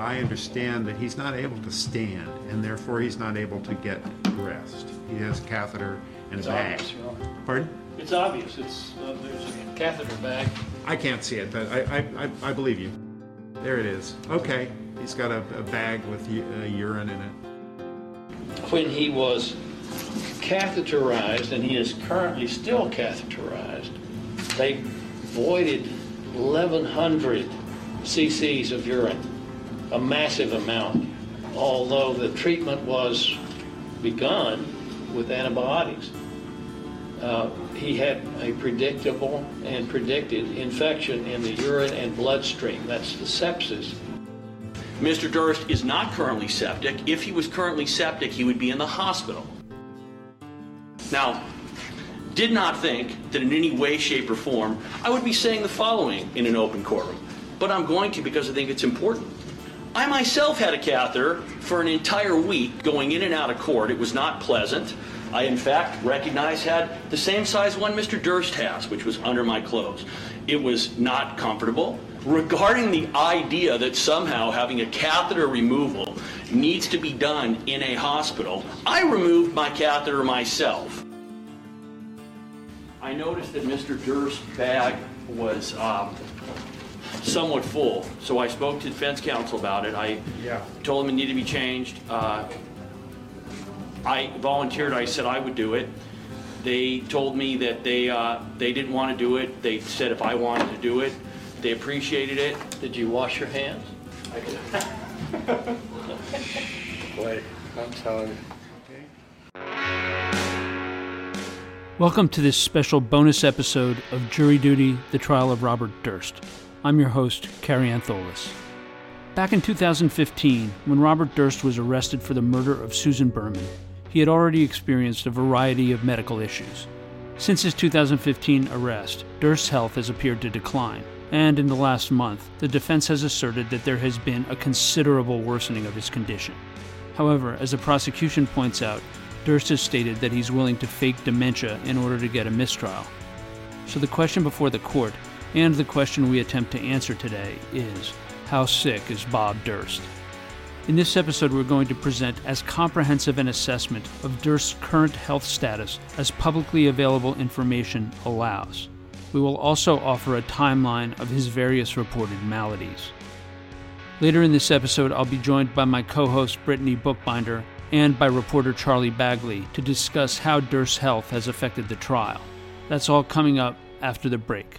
I understand that he's not able to stand, and therefore he's not able to get rest. He has a catheter and a bag. Pardon? It's obvious. There's a catheter bag. I can't see it, but I believe you. There it is. Okay. He's got a bag with urine in it. When he was catheterized, and he is currently still catheterized, they voided 1,100 cc's of urine, a massive amount, although the treatment was begun with antibiotics. He had a predictable and predicted infection in the urine and bloodstream. That's the sepsis. Mr. Durst is not currently septic. If he was currently septic, he would be in the hospital. Now, did not think that in any way, shape, or form I would be saying the following in an open courtroom, but I'm going to because I think it's important. I myself had a catheter for an entire week going in and out of court. It was not pleasant. I, in fact, recognized had the same size one Mr. Durst has, which was under my clothes. It was not comfortable. Regarding the idea that somehow having a catheter removal needs to be done in a hospital, I removed my catheter myself. I noticed that Mr. Durst's bag was somewhat full, so I spoke to defense counsel about it. I told him it needed to be changed. I volunteered. I said I would do it. They told me that they didn't want to do it. They said if I wanted to do it, they appreciated it. Did you wash your hands? I did. Wait, I'm telling you. Okay. Welcome to this special bonus episode of Jury Duty: The Trial of Robert Durst. I'm your host, Carrie Antholis. Back in 2015, when Robert Durst was arrested for the murder of Susan Berman, he had already experienced a variety of medical issues. Since his 2015 arrest, Durst's health has appeared to decline, and in the last month, the defense has asserted that there has been a considerable worsening of his condition. However, as the prosecution points out, Durst has stated that he's willing to fake dementia in order to get a mistrial. So the question before the court, and the question we attempt to answer today, is: how sick is Bob Durst? In this episode, we're going to present as comprehensive an assessment of Durst's current health status as publicly available information allows. We will also offer a timeline of his various reported maladies. Later in this episode, I'll be joined by my co-host Brittany Bookbinder and by reporter Charlie Bagley to discuss how Durst's health has affected the trial. That's all coming up after the break.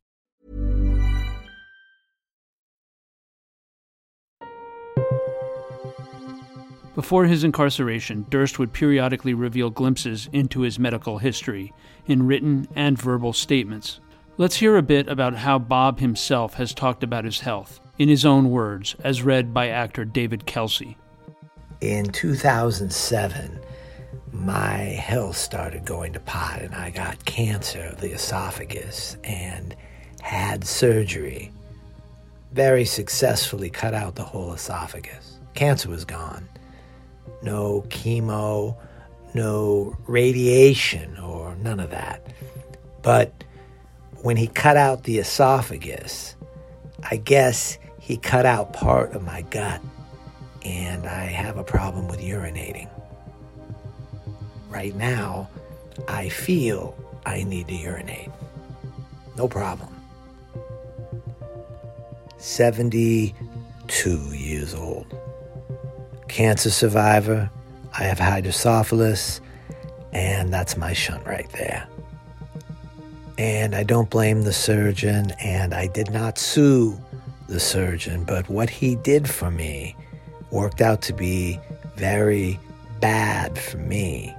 Before his incarceration, Durst would periodically reveal glimpses into his medical history in written and verbal statements. Let's hear a bit about how Bob himself has talked about his health, in his own words, as read by actor David Kelsey. In 2007, my health started going to pot and I got cancer of the esophagus and had surgery. Very successfully cut out the whole esophagus. Cancer was gone. No chemo, no radiation, or none of that. But when he cut out the esophagus, I guess he cut out part of my gut, and I have a problem with urinating. Right now, I feel I need to urinate. No problem. 72 years old. Cancer survivor, I have hydrocephalus, and that's my shunt right there. And I don't blame the surgeon, and I did not sue the surgeon, but what he did for me worked out to be very bad for me.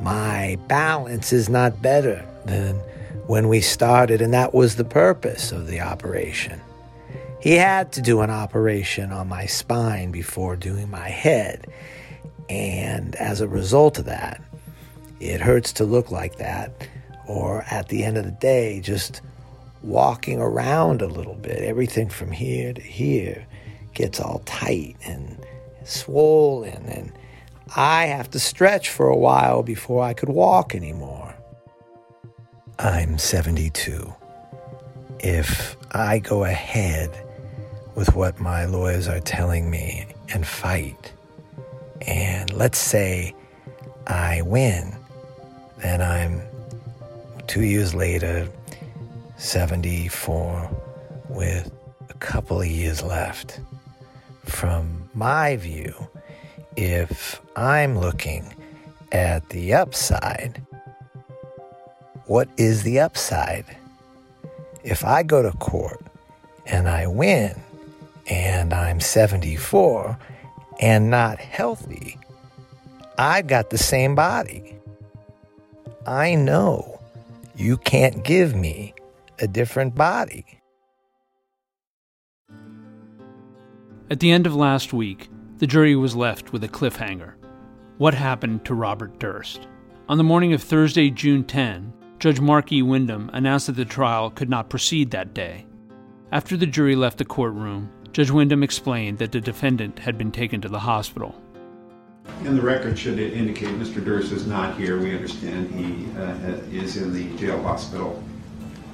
My balance is not better than when we started, and that was the purpose of the operation. He had to do an operation on my spine before doing my head, and as a result of that, it hurts to look like that, or at the end of the day, just walking around a little bit, everything from here to here gets all tight and swollen, and I have to stretch for a while before I could walk anymore. I'm 72. If I go ahead with what my lawyers are telling me and fight, and let's say I win, then I'm 2 years later, 74, with a couple of years left. From my view, if I'm looking at the upside, what is the upside? If I go to court and I win and I'm 74 and not healthy, I've got the same body. I know you can't give me a different body. At the end of last week, the jury was left with a cliffhanger. What happened to Robert Durst? On the morning of Thursday, June 10, Judge Mark E. Windham announced that the trial could not proceed that day. After the jury left the courtroom, Judge Windham explained that the defendant had been taken to the hospital. And the record should indicate Mr. Durst is not here. We understand he is in the jail hospital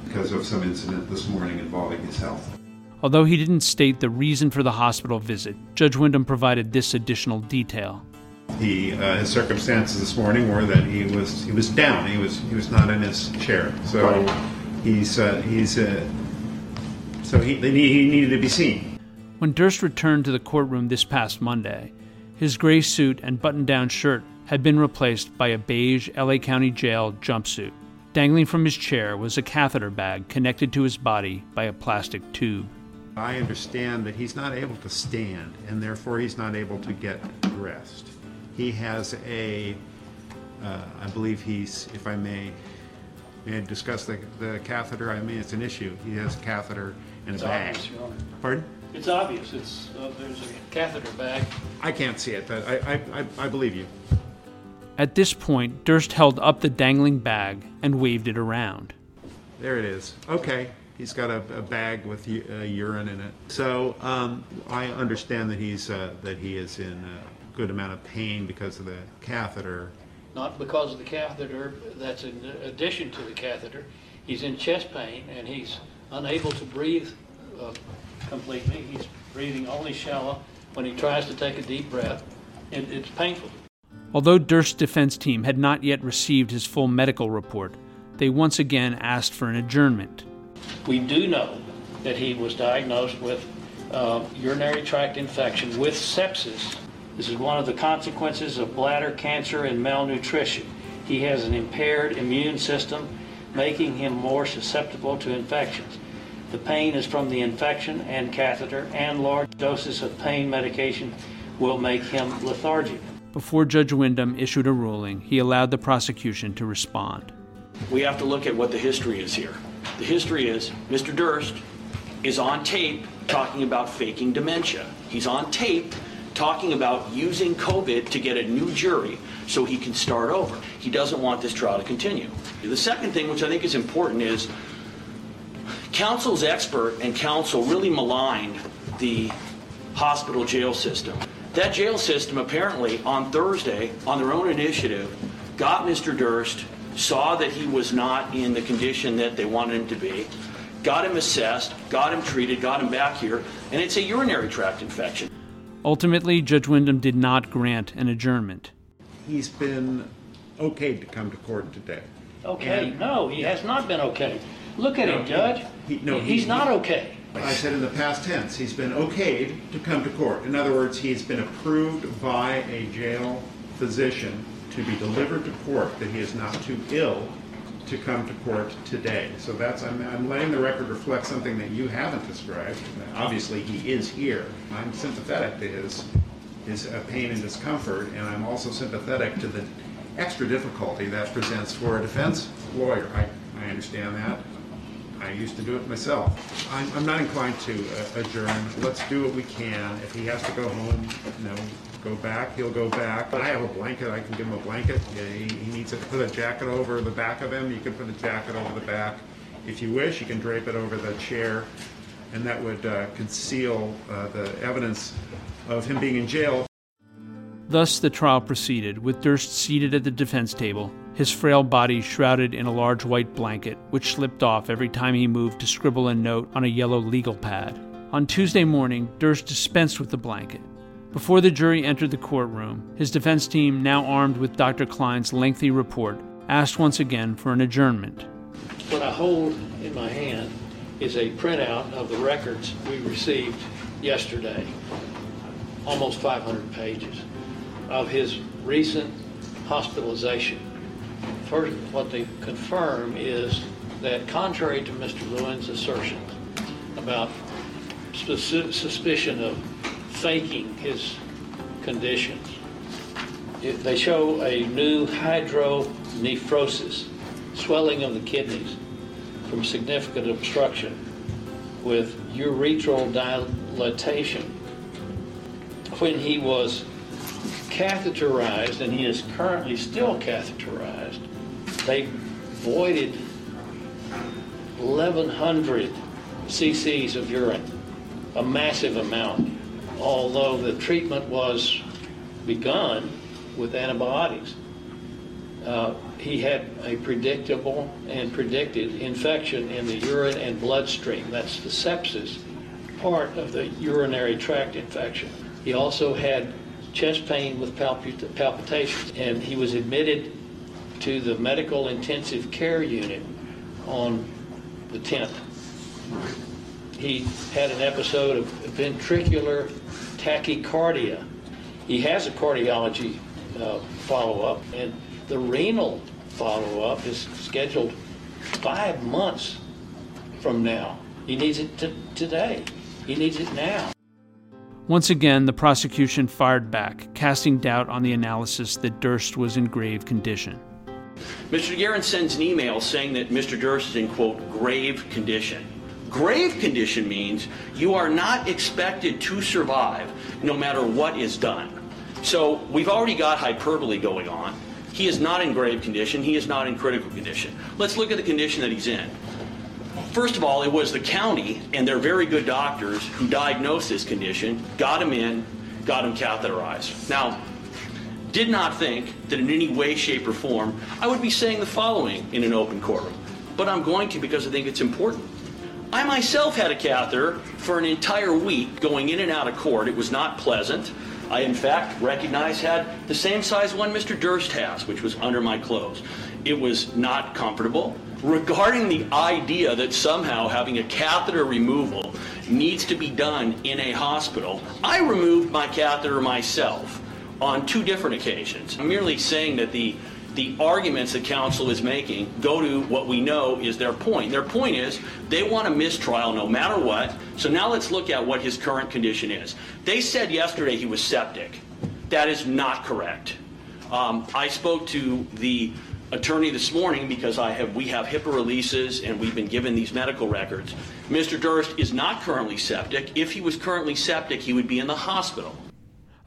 because of some incident this morning involving his health. Although he didn't state the reason for the hospital visit, Judge Windham provided this additional detail. His circumstances this morning were that he was down. He was not in his chair, so he needed to be seen. When Durst returned to the courtroom this past Monday, his gray suit and button-down shirt had been replaced by a beige LA County Jail jumpsuit. Dangling from his chair was a catheter bag connected to his body by a plastic tube. I understand that he's not able to stand, and therefore he's not able to get dressed. He has I believe he's, if I may I discuss the catheter? I mean, it's an issue. He has a catheter and a bag. Obvious, pardon? It's obvious. There's a catheter bag. I can't see it, but I believe you. At this point, Durst held up the dangling bag and waved it around. There it is. Okay. He's got a bag with urine in it. So I understand that he is in a good amount of pain because of the catheter. Not because of the catheter. That's in addition to the catheter. He's in chest pain and he's unable to breathe completely. He's breathing only shallow when he tries to take a deep breath. It's painful. Although Durst's defense team had not yet received his full medical report, they once again asked for an adjournment. We do know that he was diagnosed with urinary tract infection with sepsis. This is one of the consequences of bladder cancer and malnutrition. He has an impaired immune system, making him more susceptible to infections. The pain is from the infection and catheter, and large doses of pain medication will make him lethargic. Before Judge Windham issued a ruling, he allowed the prosecution to respond. We have to look at what the history is here. The history is Mr. Durst is on tape talking about faking dementia. He's on tape talking about using COVID to get a new jury so he can start over. He doesn't want this trial to continue. The second thing, which I think is important, is counsel's expert and counsel really maligned the hospital jail system. That jail system apparently on Thursday, on their own initiative, got Mr. Durst, saw that he was not in the condition that they wanted him to be, got him assessed, got him treated, got him back here, and it's a urinary tract infection. Ultimately, Judge Windham did not grant an adjournment. He's been okayed to come to court today. Okay, and no, he has not been okay. Look at him, Judge. He's not okay. I said in the past tense, he's been okayed to come to court. In other words, he's been approved by a jail physician to be delivered to court, that he is not too ill to come to court today. So that's, I'm letting the record reflect something that you haven't described. Obviously, he is here. I'm sympathetic to his pain and discomfort, and I'm also sympathetic to the extra difficulty that presents for a defense lawyer. I understand that. I used to do it myself. I'm not inclined to adjourn. Let's do what we can. If he has to go home, go back, he'll go back. I have a blanket. I can give him a blanket. Yeah, he needs to put a jacket over the back of him. You can put a jacket over the back. If you wish, you can drape it over the chair, and that would conceal the evidence of him being in jail. Thus, the trial proceeded, with Durst seated at the defense table, his frail body shrouded in a large white blanket, which slipped off every time he moved to scribble a note on a yellow legal pad. On Tuesday morning, Durst dispensed with the blanket. Before the jury entered the courtroom, his defense team, now armed with Dr. Klein's lengthy report, asked once again for an adjournment. What I hold in my hand is a printout of the records we received yesterday, almost 500 pages, of his recent hospitalization. First, what they confirm is that, contrary to Mr. Lewin's assertions about suspicion of faking his conditions, they show a new hydronephrosis, swelling of the kidneys from significant obstruction with urethral dilatation. When he was catheterized, and he is currently still catheterized, they voided 1,100 cc's of urine, a massive amount, although the treatment was begun with antibiotics. He had a predictable and predicted infection in the urine and bloodstream. That's the sepsis part of the urinary tract infection. He also had chest pain with palpitations, and he was admitted to the medical intensive care unit on the 10th. He had an episode of ventricular tachycardia. He has a cardiology follow-up, and the renal follow-up is scheduled 5 months from now. He needs it today. He needs it now. Once again, the prosecution fired back, casting doubt on the analysis that Durst was in grave condition. Mr. DeGuerin sends an email saying that Mr. Durst is in, quote, grave condition. Grave condition means you are not expected to survive no matter what is done. So we've already got hyperbole going on. He is not in grave condition. He is not in critical condition. Let's look at the condition that he's in. First of all, it was the county and their very good doctors who diagnosed this condition, got him in, got him catheterized. Now, did not think that in any way, shape, or form I would be saying the following in an open courtroom, but I'm going to because I think it's important. I myself had a catheter for an entire week going in and out of court. It was not pleasant. I, in fact, recognized had the same size one Mr. Durst has, which was under my clothes. It was not comfortable. Regarding the idea that somehow having a catheter removal needs to be done in a hospital, I removed my catheter myself on 2 different occasions. I'm merely saying that the arguments that counsel is making go to what we know is their point. Their point is they want a mistrial no matter what. So now let's look at what his current condition is. They said yesterday he was septic. That is not correct. I spoke to the attorney this morning because we have HIPAA releases and we've been given these medical records. Mr. Durst is not currently septic. If he was currently septic, he would be in the hospital.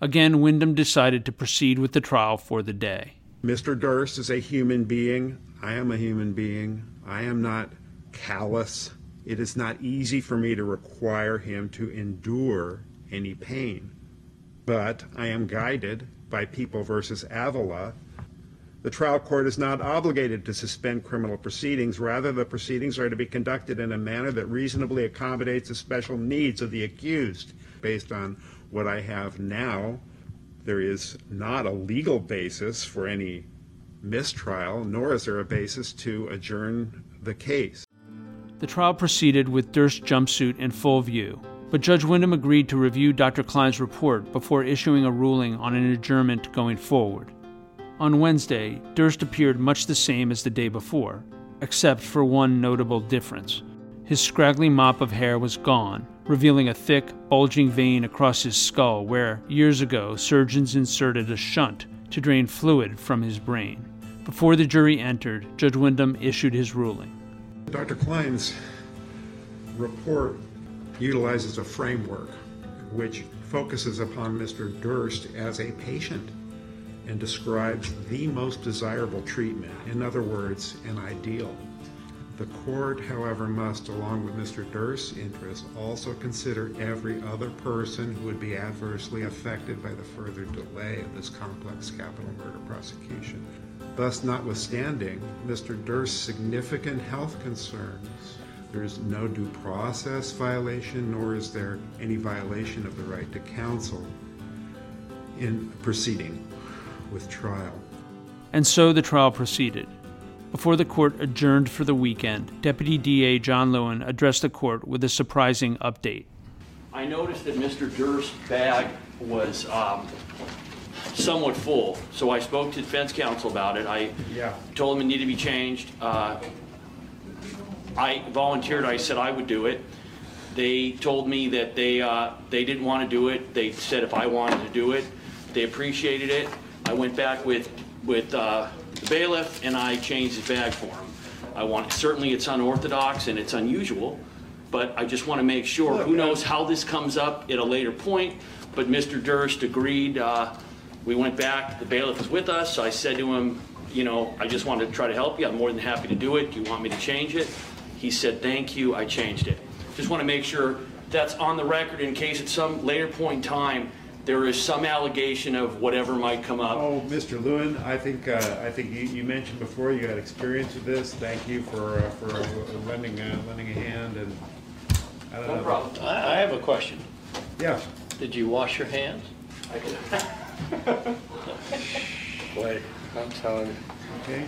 Again, Windham decided to proceed with the trial for the day. Mr. Durst is a human being. I am a human being. I am not callous. It is not easy for me to require him to endure any pain. But I am guided by People versus Avila. The trial court is not obligated to suspend criminal proceedings. Rather, the proceedings are to be conducted in a manner that reasonably accommodates the special needs of the accused. Based on what I have now, there is not a legal basis for any mistrial, nor is there a basis to adjourn the case. The trial proceeded with Durst's jumpsuit in full view, but Judge Windham agreed to review Dr. Klein's report before issuing a ruling on an adjournment going forward. On Wednesday, Durst appeared much the same as the day before, except for one notable difference. His scraggly mop of hair was gone, revealing a thick, bulging vein across his skull where, years ago, surgeons inserted a shunt to drain fluid from his brain. Before the jury entered, Judge Windham issued his ruling. Dr. Klein's report utilizes a framework which focuses upon Mr. Durst as a patient and describes the most desirable treatment, in other words, an ideal. The court, however, must, along with Mr. Durst's interests, also consider every other person who would be adversely affected by the further delay of this complex capital murder prosecution. Thus, notwithstanding Mr. Durst's significant health concerns, there is no due process violation, nor is there any violation of the right to counsel in proceeding with trial. And so the trial proceeded. Before the court adjourned for the weekend, Deputy DA John Lewin addressed the court with a surprising update. I noticed that Mr. Durst's bag was somewhat full, so I spoke to defense counsel about it. I told him it needed to be changed. I volunteered. I said I would do it. They told me that they didn't want to do it. They said if I wanted to do it, they appreciated it. I went back with the bailiff and I changed his bag for him. Certainly it's unorthodox and it's unusual, but I just want to make sure. Look, who knows how this comes up at a later point, but Mr. Durst agreed. We went back. The bailiff was with us. So I said to him, I just wanted to try to help you. I'm more than happy to do it. Do you want me to change it? He said, thank you, I changed it. Just want to make sure that's on the record in case at some later point in time there is some allegation of whatever might come up. Oh, Mr. Lewin, I think you mentioned before you had experience with this. Thank you for lending a hand. And I don't know. No problem. I have a question. Yeah. Did you wash your hands? I did. Wait, I'm telling you. Okay.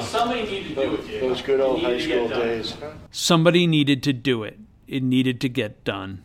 Somebody needed to do it. Those good old high school days. Somebody needed to do it. It needed to get done.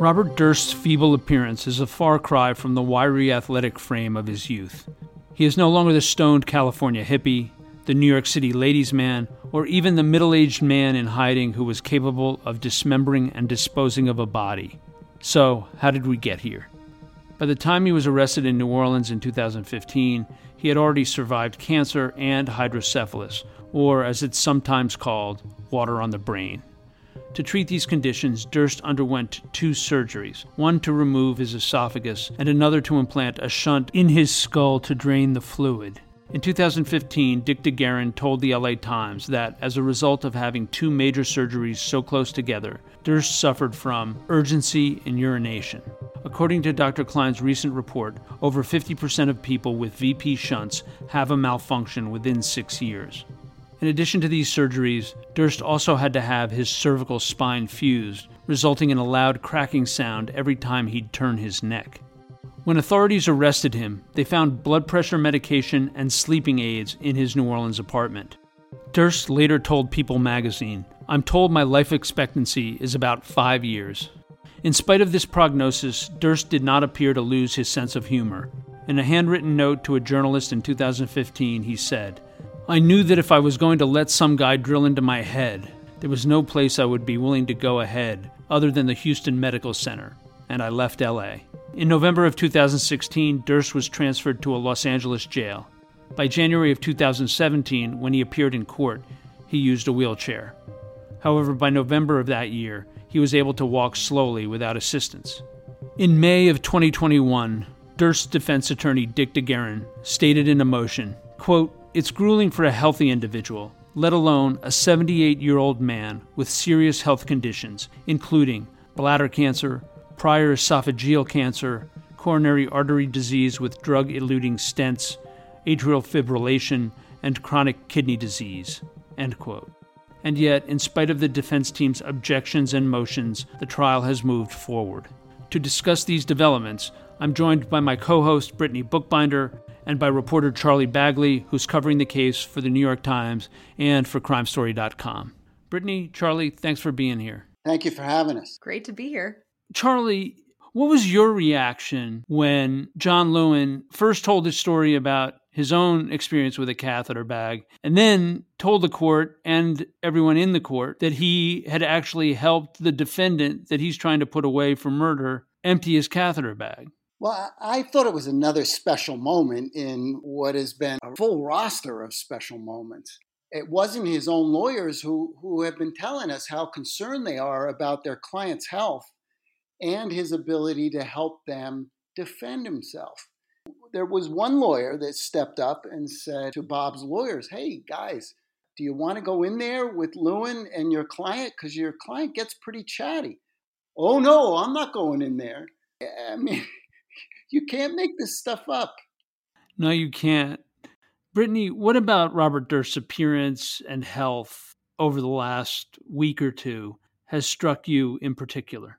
Robert Durst's feeble appearance is a far cry from the wiry athletic frame of his youth. He is no longer the stoned California hippie, the New York City ladies' man, or even the middle-aged man in hiding who was capable of dismembering and disposing of a body. So, how did we get here? By the time he was arrested in New Orleans in 2015, he had already survived cancer and hydrocephalus, or as it's sometimes called, water on the brain. To treat these conditions, Durst underwent 2 surgeries, one to remove his esophagus and another to implant a shunt in his skull to drain the fluid. In 2015, Dick DeGuerin told the LA Times that, as a result of having 2 major surgeries so close together, Durst suffered from urgency and urination. According to Dr. Klein's recent report, over 50% of people with VP shunts have a malfunction within 6 years. In addition to these surgeries, Durst also had to have his cervical spine fused, resulting in a loud cracking sound every time he'd turn his neck. When authorities arrested him, they found blood pressure medication and sleeping aids in his New Orleans apartment. Durst later told People magazine, "I'm told my life expectancy is about 5 years." In spite of this prognosis, Durst did not appear to lose his sense of humor. In a handwritten note to a journalist in 2015, he said, "I knew that if I was going to let some guy drill into my head, there was no place I would be willing to go ahead other than the Houston Medical Center, and I left L.A." In November of 2016, Durst was transferred to a Los Angeles jail. By January of 2017, when he appeared in court, he used a wheelchair. However, by November of that year, he was able to walk slowly without assistance. In May of 2021, Durst's defense attorney Dick DeGuerin stated in a motion, quote, "It's grueling for a healthy individual, let alone a 78-year-old man with serious health conditions, including bladder cancer, prior esophageal cancer, coronary artery disease with drug-eluting stents, atrial fibrillation, and chronic kidney disease," end quote. And yet, in spite of the defense team's objections and motions, the trial has moved forward. To discuss these developments, I'm joined by my co-host, Brittany Bookbinder, and by reporter Charlie Bagley, who's covering the case for The New York Times and for CrimeStory.com. Brittany, Charlie, thanks for being here. Thank you for having us. Great to be here. Charlie, what was your reaction when John Lewin first told his story about his own experience with a catheter bag, and then told the court and everyone in the court that he had actually helped the defendant that he's trying to put away for murder empty his catheter bag? Well, I thought it was another special moment in what has been a full roster of special moments. It wasn't his own lawyers who have been telling us how concerned they are about their client's health and his ability to help them defend himself. There was one lawyer that stepped up and said to Bob's lawyers, hey, guys, do you want to go in there with Lewin and your client? Because your client gets pretty chatty. Oh, no, I'm not going in there. I mean, you can't make this stuff up. No, you can't. Brittany, what about Robert Durst's appearance and health over the last week or two has struck you in particular?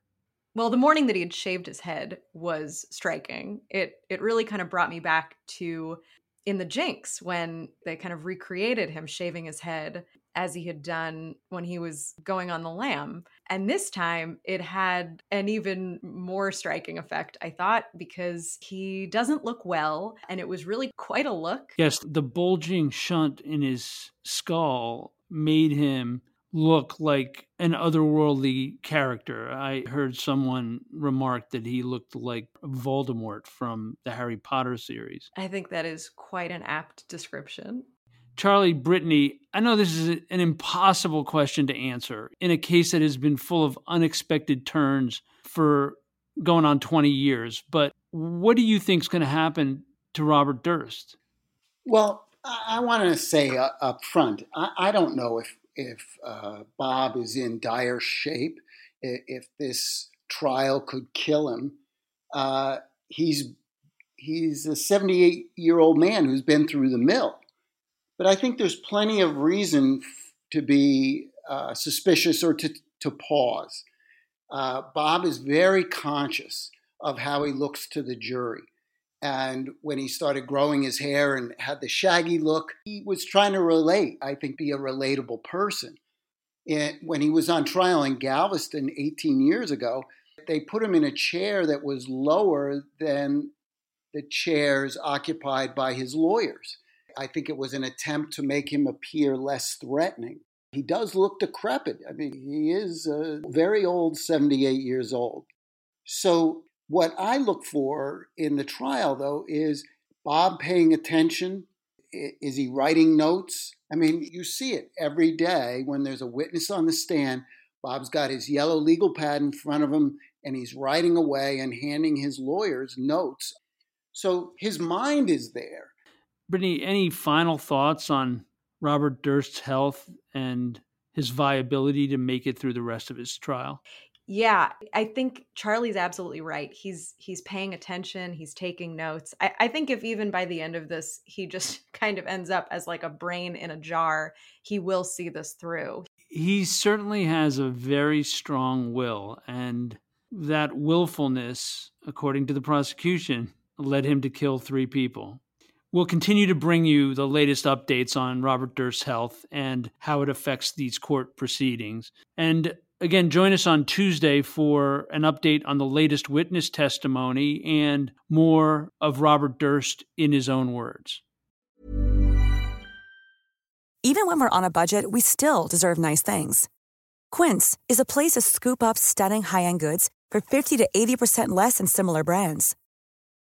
Well, the morning that he had shaved his head was striking. It really kind of brought me back to In the Jinx, when they kind of recreated him shaving his head as he had done when he was going on the lam. And this time it had an even more striking effect, I thought, because he doesn't look well, and it was really quite a look. Yes, the bulging shunt in his skull made him look like an otherworldly character. I heard someone remark that he looked like Voldemort from the Harry Potter series. I think that is quite an apt description. Charlie, Brittany, I know this is an impossible question to answer in a case that has been full of unexpected turns for going on 20 years, but what do you think is going to happen to Robert Durst? Well, I want to say up front, I don't know if Bob is in dire shape, if this trial could kill him. He's a 78-year-old man who's been through the mill. But I think there's plenty of reason to be suspicious or to pause. Bob is very conscious of how he looks to the jury. And when he started growing his hair and had the shaggy look, he was trying to relate, I think, be a relatable person. And when he was on trial in Galveston 18 years ago, they put him in a chair that was lower than the chairs occupied by his lawyers. I think it was an attempt to make him appear less threatening. He does look decrepit. I mean, he is very old, 78 years old. So what I look for in the trial, though, is Bob paying attention. Is he writing notes? I mean, you see it every day when there's a witness on the stand. Bob's got his yellow legal pad in front of him, and he's writing away and handing his lawyers notes. So his mind is there. Brittany, any final thoughts on Robert Durst's health and his viability to make it through the rest of his trial? Yeah, I think Charlie's absolutely right. He's paying attention. He's taking notes. I think if even by the end of this, he just kind of ends up as like a brain in a jar, he will see this through. He certainly has a very strong will, and that willfulness, according to the prosecution, led him to kill three people. We'll continue to bring you the latest updates on Robert Durst's health and how it affects these court proceedings. And again, join us on Tuesday for an update on the latest witness testimony and more of Robert Durst in his own words. Even when we're on a budget, we still deserve nice things. Quince is a place to scoop up stunning high-end goods for 50 to 80% less than similar brands.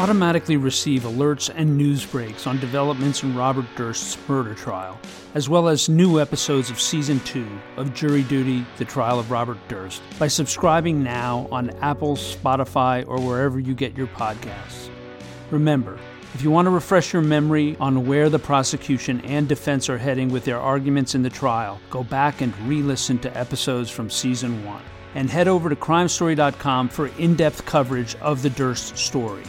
automatically receive alerts and news breaks on developments in Robert Durst's murder trial, as well as new episodes of Season 2 of Jury Duty: The Trial of Robert Durst, by subscribing now on Apple, Spotify, or wherever you get your podcasts. Remember, if you want to refresh your memory on where the prosecution and defense are heading with their arguments in the trial, go back and re-listen to episodes from Season 1. And head over to CrimeStory.com for in-depth coverage of the Durst story.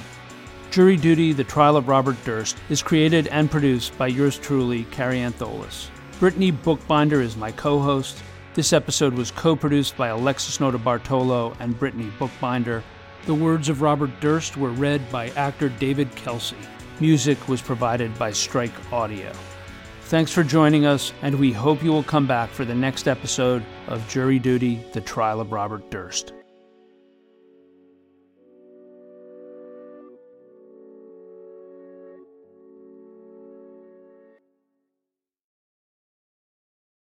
Jury Duty: The Trial of Robert Durst is created and produced by yours truly, Carrie Antholis. Brittany Bookbinder is my co-host. This episode was co-produced by Alexis Notabartolo and Brittany Bookbinder. The words of Robert Durst were read by actor David Kelsey. Music was provided by Strike Audio. Thanks for joining us, and we hope you will come back for the next episode of Jury Duty: The Trial of Robert Durst.